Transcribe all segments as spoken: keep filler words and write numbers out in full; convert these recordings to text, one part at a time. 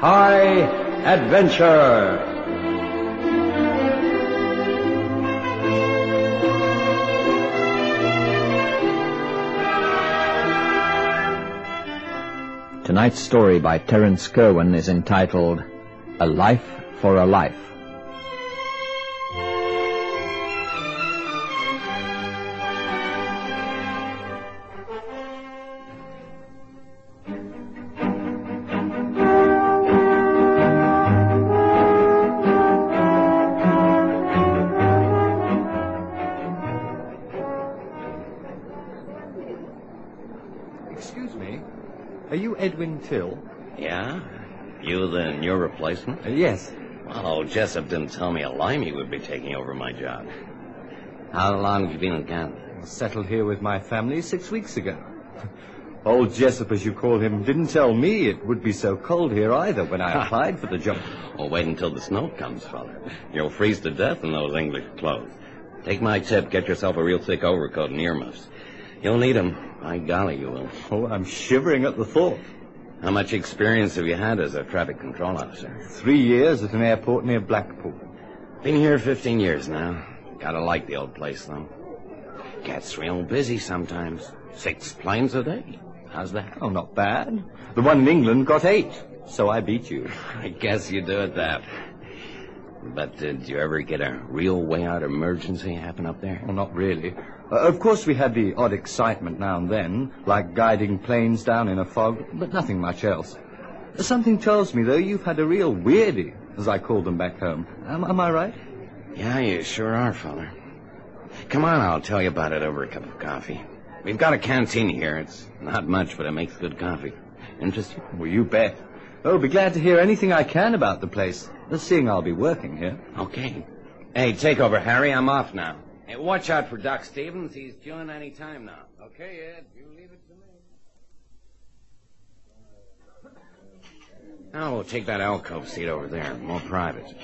High Adventure. Tonight's story by Terence Kerwin is entitled A Life for a Life. Edwin Till? Yeah? You the new replacement? Uh, yes. Well, Jessup didn't tell me a limey would be taking over my job. How long have you been in Canada? I settled here with my family six weeks ago. Old Jessup, as you call him, didn't tell me it would be so cold here either when I applied for the job. Well, wait until the snow comes, Father. You'll freeze to death in those English clothes. Take my tip, get yourself a real thick overcoat and earmuffs. You'll need them. By golly, you will. Oh, I'm shivering at the thought. How much experience have you had as a traffic control officer? Three years at an airport near Blackpool. Been here fifteen years now. Gotta like the old place, though. Gets real busy sometimes. Six planes a day. How's that? Oh, not bad. The one in England got eight, so I beat you. I guess you do at that. But did you ever get a real way-out emergency happen up there? Well, not really. Uh, of course, we had the odd excitement now and then, like guiding planes down in a fog, but nothing much else. Something tells me, though, you've had a real weirdie, as I call them back home. Am, am I right? Yeah, you sure are, fella. Come on, I'll tell you about it over a cup of coffee. We've got a canteen here. It's not much, but it makes good coffee. Interested? Well, you bet. Oh, be glad to hear anything I can about the place. Seeing I'll be working here. Okay. Hey, take over, Harry. I'm off now. Hey, watch out for Doc Stevens. He's due in any time now. Okay, Ed, you leave it to me. Now we'll take that alcove seat over there. More private.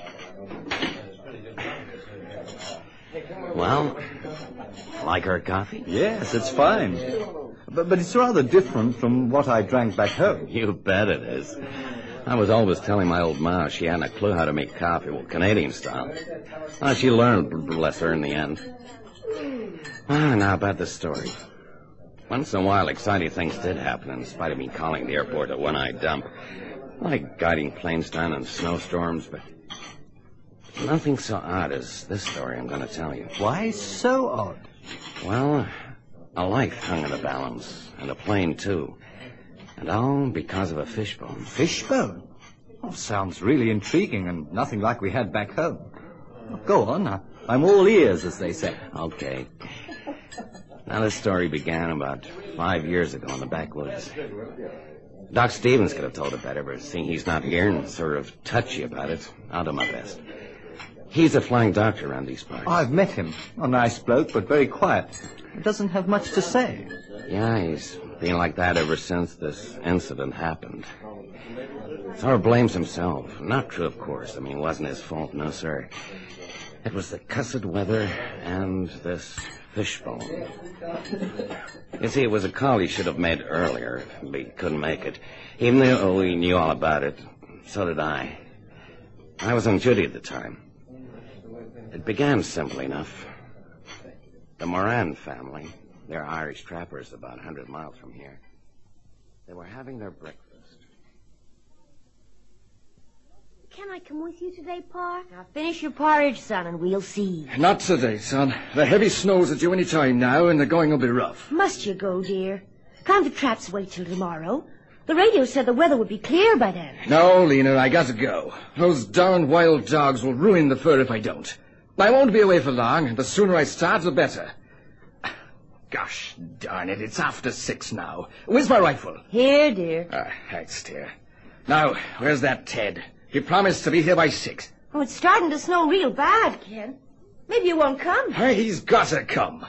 Well, like our coffee? Yes, it's fine. But, but it's rather different from what I drank back home. You bet it is. I was always telling my old ma she hadn't a clue how to make coffee, well, Canadian style. Well, she learned, bless her, in the end. Ah, now about the story. Once in a while, exciting things did happen, in spite of me calling the airport a one-eyed dump. Like guiding planes down in snowstorms, but nothing so odd as this story I'm going to tell you. Why so odd? Well, a life hung in the balance, and a plane, too. And all because of a fishbone. Fishbone? Oh, sounds really intriguing and nothing like we had back home. Oh, go on. I, I'm all ears, as they say. Okay. Now, this story began about five years ago in the backwoods. Doc Stevens could have told it better, but seeing he's not here and sort of touchy about it, I'll do my best. He's a flying doctor around these parts. Oh, I've met him. A nice bloke, but very quiet. He doesn't have much to say. Yeah, he's been like that ever since this incident happened. Sort of blames himself. Not true, of course. I mean, it wasn't his fault, no, sir. It was the cussed weather and this fishbone. You see, it was a call he should have made earlier, but he couldn't make it. Even though he knew all about it, so did I. I was on duty at the time. It began simply enough. The Moran family, they're Irish trappers about a hundred miles from here. They were having their breakfast. Can I come with you today, Pa? Now finish your porridge, son, and we'll see. Not today, son. The heavy snows are due any time now, and the going will be rough. Must you go, dear? Can't the traps wait till tomorrow? The radio said the weather would be clear by then. No, Lena, I gotta go. Those darn wild dogs will ruin the fur if I don't. I won't be away for long, and the sooner I start, the better. Gosh darn it, it's after six now. Where's my rifle? Here, dear. Ah, thanks, dear. Now, where's that Ted? He promised to be here by six. Oh, it's starting to snow real bad, Ken. Maybe you won't come. Hey, he's gotta come.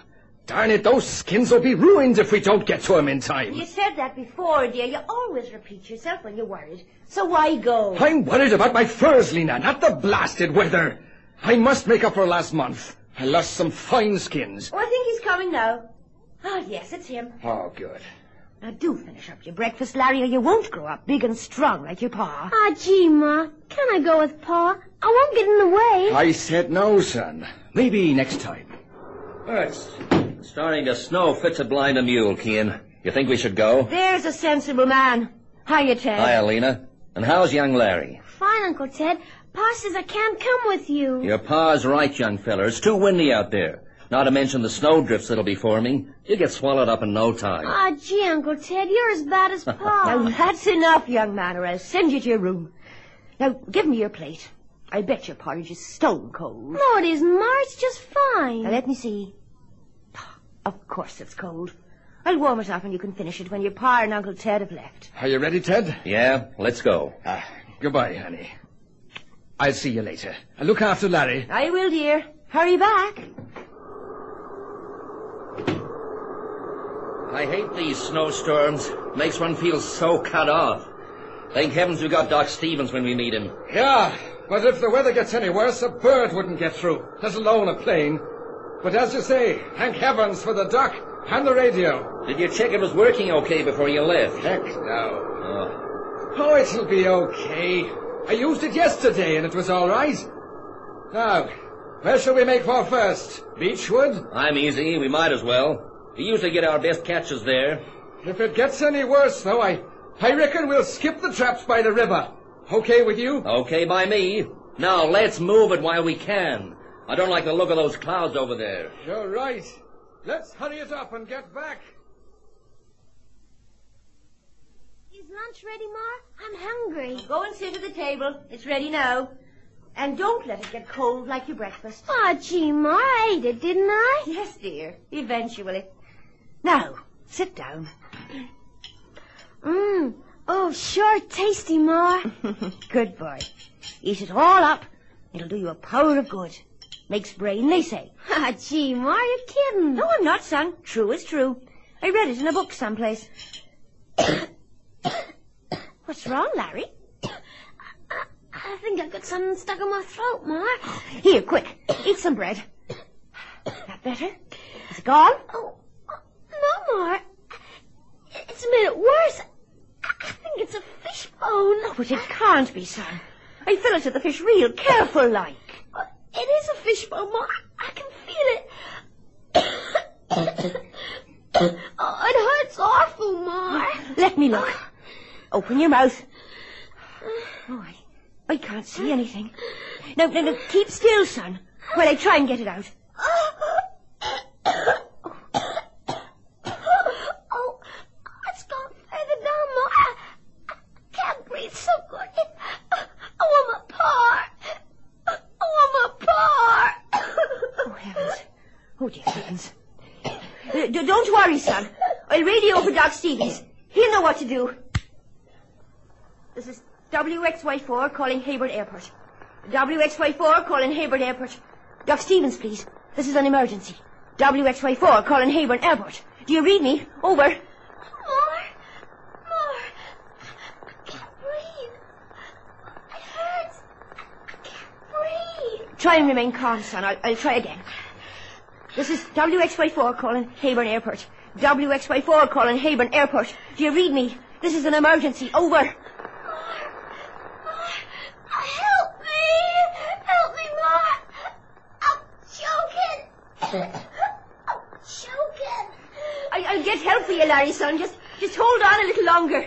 Darn it, those skins will be ruined if we don't get to him in time. You said that before, dear. You always repeat yourself when you're worried. So why go? I'm worried about my furs, Lena, not the blasted weather. I must make up for last month. I lost some fine skins. Oh, I think he's coming now. Oh, yes, it's him. Oh, good. Now, do finish up your breakfast, Larry, or you won't grow up big and strong like your pa. Ah, gee, Ma. Can I go with Pa? I won't get in the way. I said no, son. Maybe next time. Well, it's starting to snow fits a blind a mule, Kean. You think we should go? There's a sensible man. Hiya, Ted. Hiya, Lena. And how's young Larry? Fine, Uncle Ted. Pa says I can't come with you. Your pa's right, young feller. It's too windy out there. Not to mention the snowdrifts that'll be forming. You'll get swallowed up in no time. Ah, oh, gee, Uncle Ted, you're as bad as Pa. Now, that's enough, young man, or I'll send you to your room. Now, give me your plate. I bet your porridge is stone cold. No, it isn't, Ma. It's just fine. Now, let me see. Of course it's cold. I'll warm it up and you can finish it when your Pa and Uncle Ted have left. Are you ready, Ted? Yeah, let's go. Ah, goodbye, honey. I'll see you later. I'll look after Larry. I will, dear. Hurry back. I hate these snowstorms. Makes one feel so cut off. Thank heavens we got Doc Stevens when we meet him. Yeah, but if the weather gets any worse, a bird wouldn't get through, let alone a plane. But as you say, thank heavens for the Doc and the radio. Did you check it was working okay before you left? Heck no. Oh, oh it'll be okay. I used it yesterday and it was all right. Now, where shall we make for first? Beechwood? I'm easy. We might as well. We usually get our best catches there. If it gets any worse, though, I, I reckon we'll skip the traps by the river. Okay with you? Okay by me. Now, let's move it while we can. I don't like the look of those clouds over there. You're right. Let's hurry it up and get back. Is lunch ready, Ma? I'm hungry. Go and sit at the table. It's ready now. And don't let it get cold like your breakfast. Ah, oh, gee, Ma, I ate it, didn't I? Yes, dear, eventually. Now, sit down. Mmm. Oh, sure, tasty, Ma. Good boy. Eat it all up. It'll do you a power of good. Makes brain, they say. Ah, oh, gee, Ma, you're kidding. No, I'm not, son. True is true. I read it in a book someplace. What's wrong, Larry? I think I've got something stuck in my throat, Ma. Here, quick. Eat some bread. That better? Is it gone? Oh, no, Ma. It's made it worse. I think it's a fish bone. No, but it can't be, son. I felt it at the fish reel, careful like. It is a fish bone, Ma. I can feel it. Oh, it hurts awful, Ma. Let me look. Open your mouth. Oh, I... I can't see anything. No, no, no, keep still, son, while I try and get it out. Oh, it's gone further down, Ma. I, I can't breathe so good. I want my Pa. I want my Pa. Oh, heavens. Oh, dear heavens. Uh, don't worry, son. I'll radio for Doc Stevens. He'll know what to do. This is... W X Y four calling Hayburn Airport. W X Y four calling Hayburn Airport. Doc Stevens, please. This is an emergency. W X Y four calling Hayburn Airport. Do you read me? Over. More. More. I can't breathe. It hurts. I can't breathe. Try and remain calm, son. I'll, I'll try again. This is W X Y four calling Hayburn Airport. W X Y four calling Hayburn Airport. Do you read me? This is an emergency. Over. I'm choking. I, I'll get help for you, Larry, son. Just, just hold on a little longer. I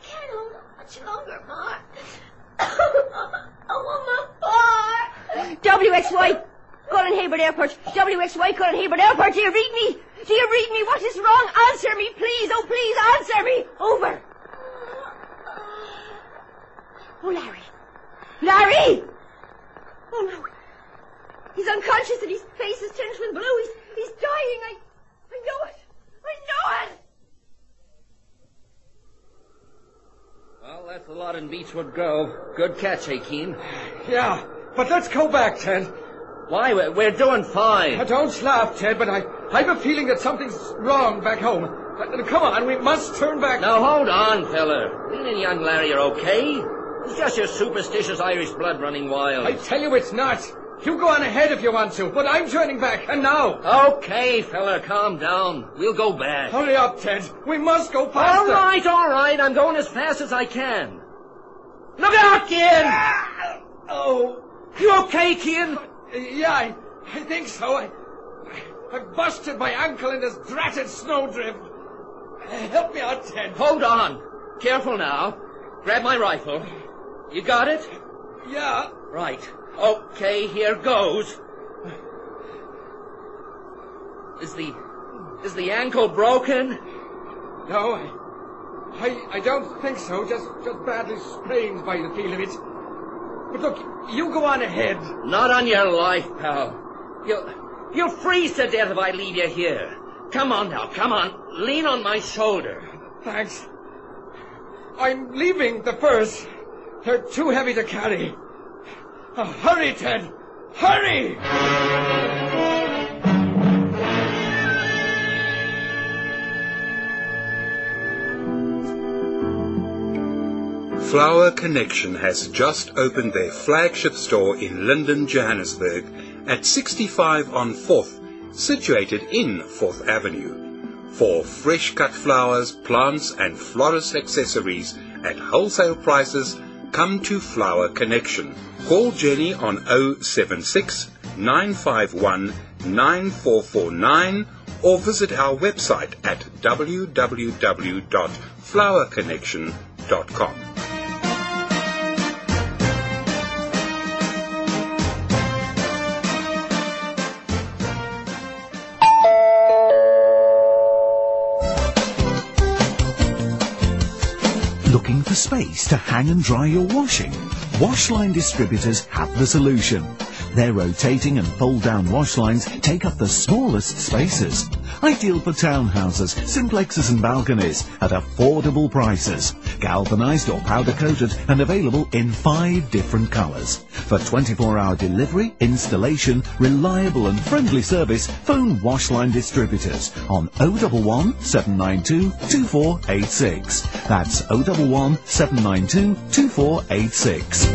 can't hold on much longer, Ma. I want my Pa. W X Y, calling Hayburn Airport. W X Y, calling Hayburn Airport. Do you read me? Do you read me? What is wrong? Answer me, please. Oh, please, answer me. Over. Oh, Larry. Larry! Oh, no. He's unconscious and his face is tinged with blue. He's, he's dying. I, I know it. I know it. Well, that's a lot in Beechwood Grove. Good catch, Hakeem. Yeah, but let's go back, Ted. Why? We're, we're doing fine. I don't laugh, Ted, but I, I have a feeling that something's wrong back home. But, come on, we must turn back. Now, hold on, fella. Lena and young Larry are okay. It's just your superstitious Irish blood running wild. I tell you it's not. You go on ahead if you want to, but I'm turning back, and now. Okay, fella, calm down. We'll go back. Hurry up, Ted. We must go faster. All right, all right. I'm going as fast as I can. Look out, Kian! Ah! Oh. You okay, Kian? Uh, yeah, I, I think so. I, I busted my ankle in this dratted snowdrift. Help me out, Ted. Hold on. Careful now. Grab my rifle. You got it? Yeah. Right. Okay, here goes. Is the... Is the ankle broken? No, I... I, I don't think so. Just, just badly sprained by the feel of it. But look, you go on ahead. Not on your life, pal. You'll, you'll freeze to death if I leave you here. Come on now, come on. Lean on my shoulder. Thanks. I'm leaving the furs. They're too heavy to carry. Oh, hurry, Ted! Hurry! Flower Connection has just opened their flagship store in Linden, Johannesburg, at sixty-five on fourth, situated in fourth Avenue, for fresh-cut flowers, plants and florist accessories at wholesale prices. Come to Flower Connection. Call Jenny on oh seven six, nine five one, nine four four nine or visit our website at w w w dot flower connection dot com. Space to hang and dry your washing? Washline Distributors have the solution. Their rotating and fold-down washlines take up the smallest spaces. Ideal for townhouses, simplexes and balconies at affordable prices. Galvanized or powder-coated and available in five different colors. For twenty-four hour delivery, installation, reliable and friendly service, phone Washline Distributors on oh one one, seven nine two, two four eight six. That's oh one one, seven nine two, two four eight six.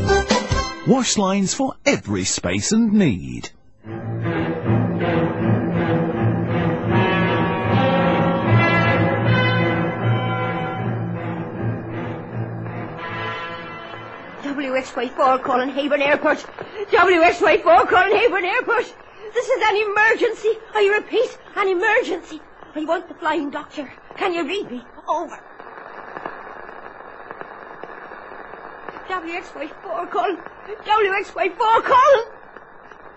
Wash lines for every space and need. W X Y four calling Hayburn Airport. W X Y four calling Hayburn Airport. This is an emergency. I repeat, an emergency. I want the flying doctor. Can you read me? Over. W X Y four calling. W X Y four calling.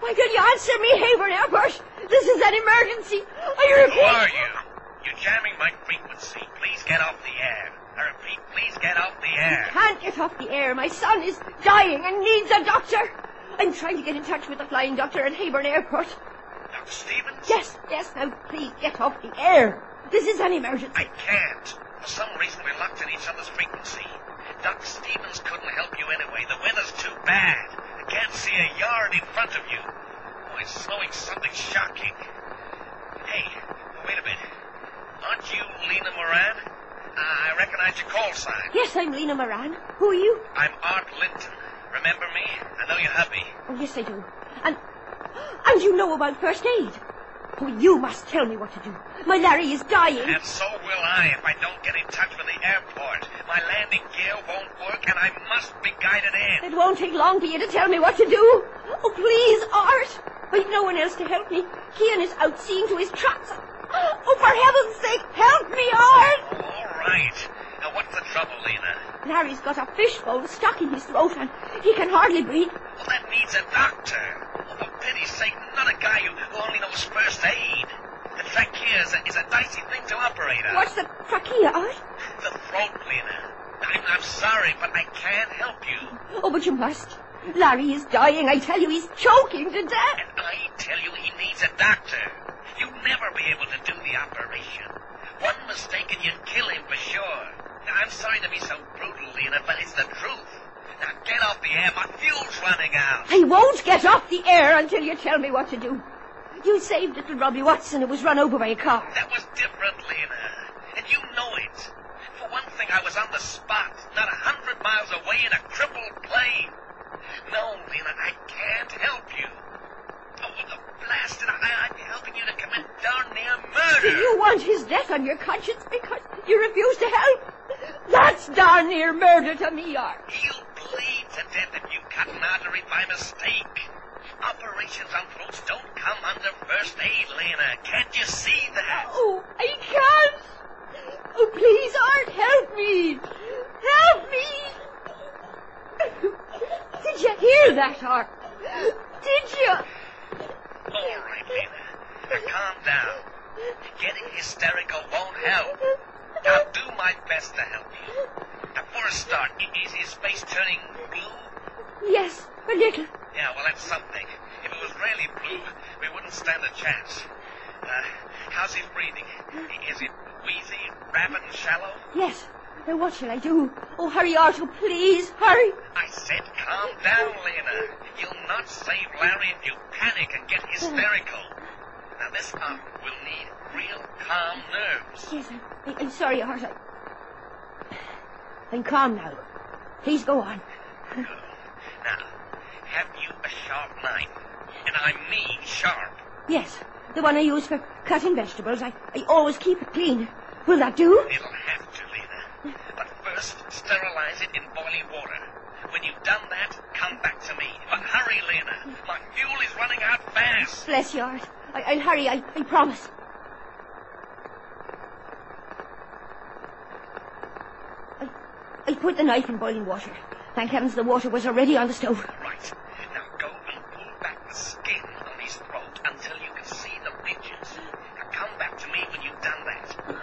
Why can't you answer me, Hayburn Airport? This is an emergency. Are you repeat? Who are you? You're jamming my frequency. Please get off the air. I repeat, please get off the air. You can't get off the air. My son is dying and needs a doctor. I'm trying to get in touch with the flying doctor at Hayburn Airport. Doc Stevens? Yes, yes. Now, please get off the air. This is an emergency. I can't. For some reason, we're locked in each other's frequency. Doc Stevens couldn't help you anyway. The weather's too bad. I can't see a yard in front of you. Oh, it's snowing something shocking. Hey, wait a minute. Aren't you Lena Moran? Uh, I recognize your call sign. Yes, I'm Lena Moran. Who are you? I'm Art Linton. Remember me? I know your hubby. Oh, yes, I do. And, and you know about first aid. Oh, you must tell me what to do. My Larry is dying. And so will I if I don't get in touch with the airport. My landing gear won't work and I must be guided in. It won't take long for you to tell me what to do. Oh, please, Art. I've no one else to help me. Kian is out seeing to his trucks. Oh, for heaven's sake, help me, Art. Oh, all right. Now, what's the trouble, Lena? Larry's got a fishbowl stuck in his throat and he can hardly breathe. Well, that needs a doctor. For pity's sake, not a guy who, who only knows first aid. The trachea is a, is a dicey thing to operate on. What's the trachea, Art? The throat, Lena. I'm, I'm sorry, but I can't help you. Oh, but you must. Larry is dying. I tell you, he's choking to death. And I tell you, he needs a doctor. You'd never be able to do the operation. One mistake and you'd kill him for sure. Now, I'm sorry to be so brutal, Lena, but it's the truth. Now, get off the air. My fuel's running out. I won't get off the air until you tell me what to do. You saved little Robbie Watson who was run over by a car. That was different, Lena. And you know it. For one thing, I was on the spot, not a hundred miles away in a crippled plane. No, Lena, I can't help you. on your conscience because you refused to help. That's darn near murder to me, Art. He'll bleed to death if you cut an artery by mistake. Operations on throats don't come under first aid, Lena. Can't you see that? Oh, I can't. Oh, please, Art, help me. Help me. Did you hear that, Art? Did you? All right, Lena. Now calm down. Getting hysterical won't help. I'll do my best to help you. Now, for a start, is his face turning blue? Yes, a little. Yeah, well, that's something. If it was really blue, we wouldn't stand a chance. Uh, how's his breathing? Is it wheezy, rapid, and shallow? Yes. Now, what shall I do? Oh, hurry, Arthur, please, hurry. I said calm down, Lena. You'll not save Larry if you panic and get hysterical. Now, this arm will need real calm nerves. Yes, I, I'm sorry, Arthur. I'm calm now. Please go on. Good. Now, have you a sharp knife? And I mean sharp. Yes, the one I use for cutting vegetables. I, I always keep it clean. Will that do? It'll have to, Lena. But first, sterilize it in boiling water. When you've done that, come back to me. But hurry, Lena. My fuel is running out fast. Bless you, Art. I, I'll hurry, I, I promise. I, I put the knife in boiling water. Thank heavens the water was already on the stove. Right. Now go and pull back the skin on his throat until you can see the ridges. Now come back to me when you've done that.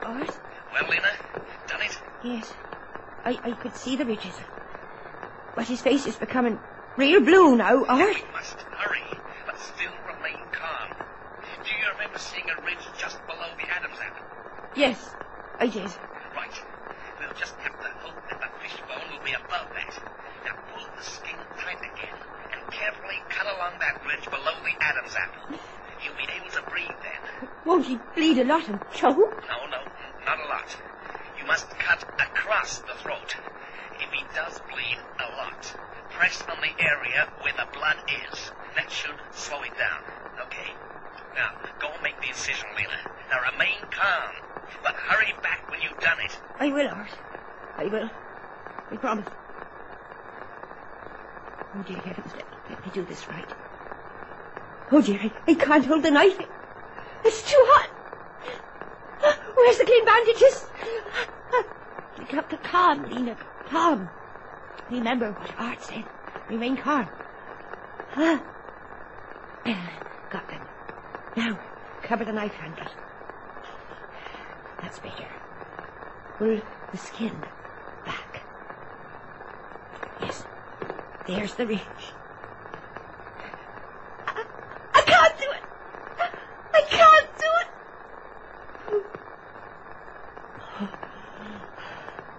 Art? Well, Lena, done it? Yes. I, I could see the ridges. But his face is becoming real blue now, Art. You must hurry, but still remain calm. Do you remember seeing a ridge just below the Adam's apple? Yes, I did. Right. We'll just have to hope that the fishbone will be above that. Now pull the skin tight again and carefully cut along that ridge below the Adam's apple. You'll be able to breathe then. Won't he bleed a lot and choke? No, no, not a lot. You must cut across the throat. If he does bleed a lot, press on the area where the blood is. That should slow it down, okay? Now, go and make the incision, Lena. Now, remain calm, but hurry back when you've done it. I will, Art. I will. I promise. Oh, dear heavens, let, let me do this right. Oh, dear, I, I can't hold the knife. It's too hot. Where's the clean bandages? You have to calm, Lena, calm. Remember what Art said. Remain calm. Ah. Got them. Now, cover the knife handle. That's better. Pull the skin back. Yes, there's the ridge. I, I can't do it. I can't do it.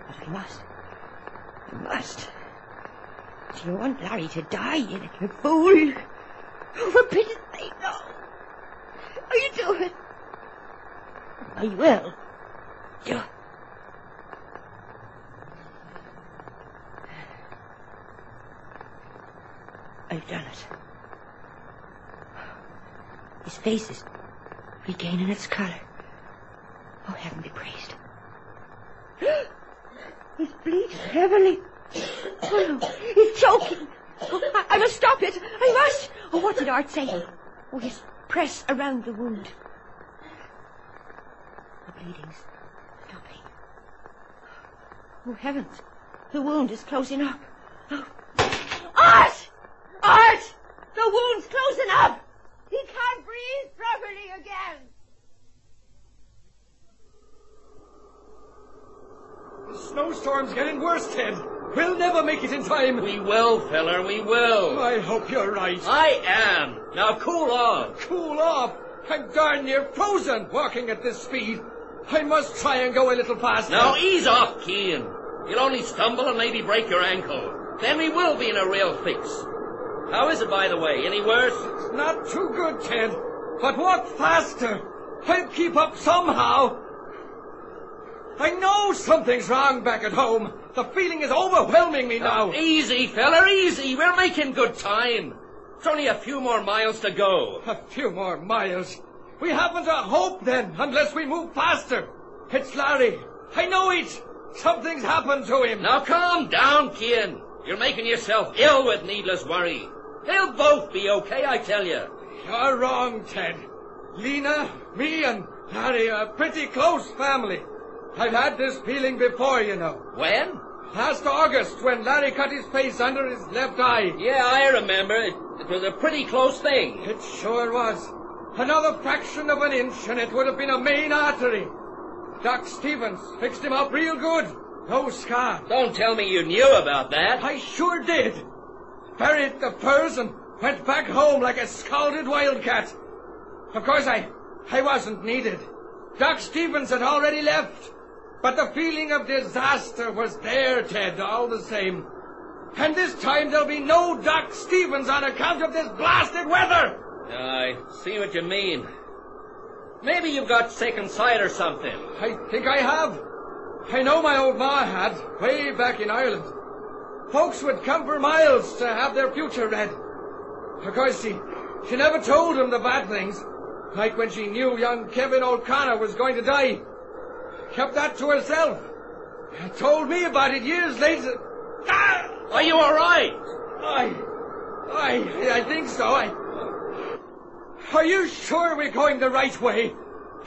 But I must. I must. Do you want Larry to die, you little fool? Oh, for pity's sake, no. Will you do it? I will. Do it. I've done it. His face is regaining its colour. Oh, heaven be praised. He's bleeding heavily. Oh, no. He's choking. Oh, I, I must stop it. I must. Oh, what did Art say? Oh, yes. Press around the wound. The bleeding's stopping. Oh, heavens. The wound is closing up. Oh. Art! Art! The wound's closing up. He can't breathe properly again. The snowstorm's getting worse, Ted. We'll never make it in time. We will, feller, we will. I hope you're right. I am. Now cool off. Cool off? I'm darn near frozen walking at this speed. I must try and go a little faster. Now ease off, Keane. You'll only stumble and maybe break your ankle. Then we will be in a real fix. How is it, by the way? Any worse? It's not too good, Ted. But walk faster. I'll keep up somehow. I know something's wrong back at home. The feeling is overwhelming me now. Oh, easy, fella, easy. We're making good time. It's only a few more miles to go. A few more miles? We haven't a hope, then, unless we move faster. It's Larry. I know it. Something's happened to him. Now, calm down, Cian. You're making yourself ill with needless worry. They'll both be okay, I tell you. You're wrong, Ted. Lena, me, and Larry are a pretty close family. I've had this feeling before, you know. When? Last August, when Larry cut his face under his left eye. Yeah, I remember. It, it was a pretty close thing. It sure was. Another fraction of an inch, and it would have been a main artery. Doc Stevens fixed him up real good. No scar. Don't tell me you knew about that. I sure did. Buried the furs and went back home like a scalded wildcat. Of course, I, I wasn't needed. Doc Stevens had already left. But the feeling of disaster was there, Ted, all the same. And this time there'll be no Doc Stevens on account of this blasted weather. I see what you mean. Maybe you've got second sight or something. I think I have. I know my old ma had, way back in Ireland. Folks would come for miles to have their future read. Of course, she, she never told them the bad things, like when she knew young Kevin O'Connor was going to die. Kept that to herself. Told me about it years later. Ah! Are you all right? I, I, I think so. I... Are you sure we're going the right way?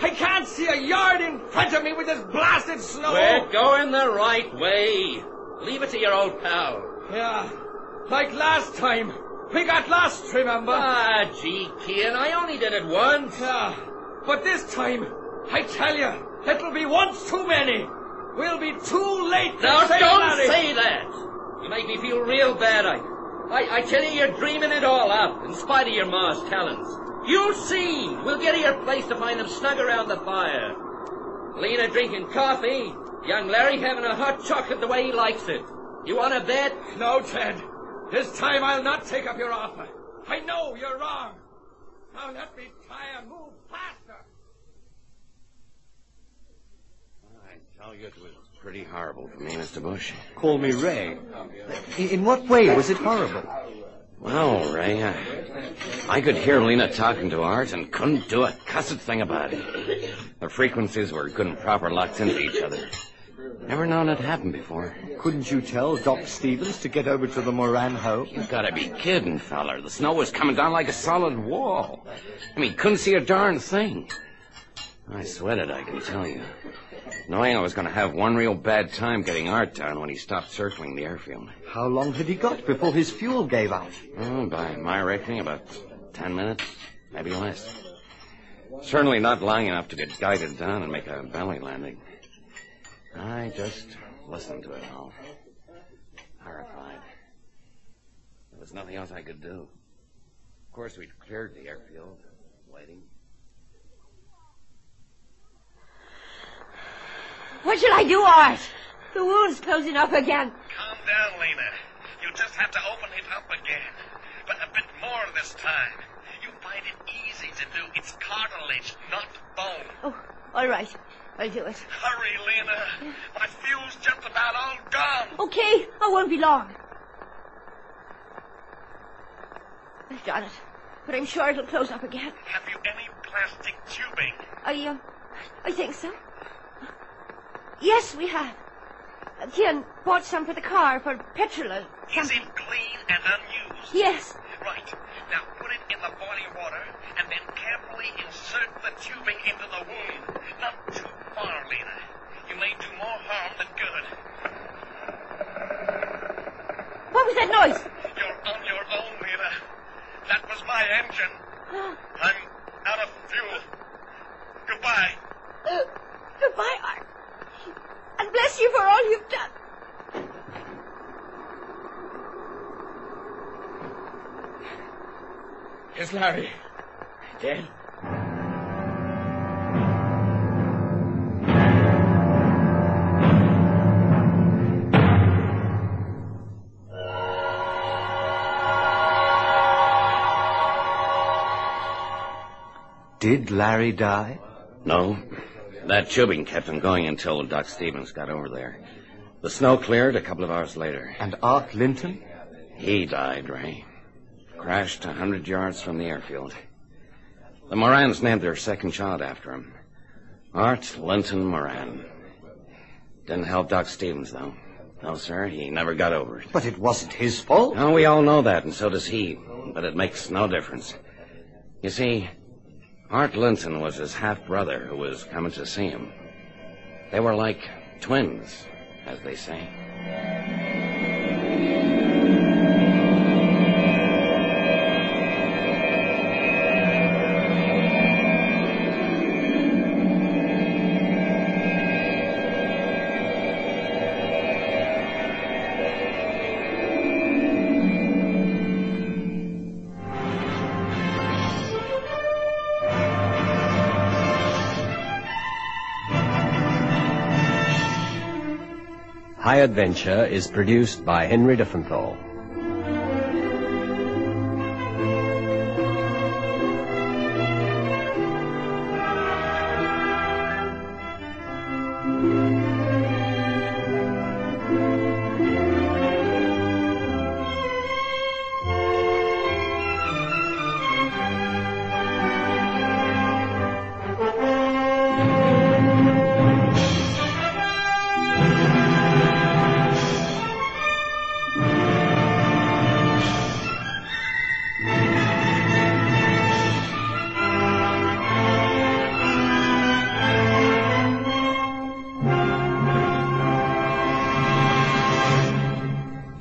I can't see a yard in front of me with this blasted snow. We're going the right way. Leave it to your old pal. Yeah, like last time. We got lost, remember? Ah, gee, Cian, I only did it once. Yeah, but this time, I tell you, it'll be once too many. We'll be too late to now, say don't that say that. You make me feel real bad. I, I, I tell you, you're dreaming it all up, in spite of your ma's talents. You'll see. We'll get to your place to find them snug around the fire. Lena drinking coffee. Young Larry having a hot chocolate the way he likes it. You want a bet? No, Ted. This time I'll not take up your offer. I know you're wrong. Now let me try and move faster. I tell you, it was pretty horrible for me, Mister Bush. Call me Ray. In what way was it horrible? Well, Ray, I, I could hear Lena talking to Art and couldn't do a cussed thing about it. The frequencies were good and proper locked into each other. Never known it happened before. Couldn't you tell Doc Stevens to get over to the Moran home? You've got to be kidding, feller. The snow was coming down like a solid wall. I mean, couldn't see a darn thing. I sweated, I can tell you. Knowing I was going to have one real bad time getting Art down when he stopped circling the airfield. How long had he got before his fuel gave out? Oh, by my reckoning, about ten minutes, maybe less. Certainly not long enough to get guided down and make a belly landing. I just listened to it all, horrified. There was nothing else I could do. Of course, we'd cleared the airfield, waiting. What should I do, Art? The wound's closing up again. Calm down, Lena. You just have to open it up again. But a bit more this time. You find it easy to do. It's cartilage, not bone. Oh, all right. I'll do it. Hurry, Lena. My fuel's just about all gone. Okay, I won't be long. I've got it. But I'm sure it'll close up again. Have you any plastic tubing? I, um, uh, I think so. Yes, we have. Cian bought some for the car, for petrol or something. Is it clean and unused? Yes. Right. Now put it in the boiling water and then carefully insert the tubing into the wound. Not too far, Lena. You may do more harm than good. What was that noise? You're on your own, Lena. That was my engine. I'm out of fuel. Goodbye. Uh, goodbye, Art. And bless you for all you've done. Is Larry dead? Did Larry die? No. That tubing kept him going until Doc Stevens got over there. The snow cleared a couple of hours later. And Art Linton? He died, Ray. Crashed a hundred yards from the airfield. The Morans named their second child after him. Art Linton Moran. Didn't help Doc Stevens, though. No, sir, he never got over it. But it wasn't his fault. No, we all know that, and so does he. But it makes no difference. You see, Art Linton was his half-brother who was coming to see him. They were like twins, as they say. High Adventure is produced by Henry Diffenthal.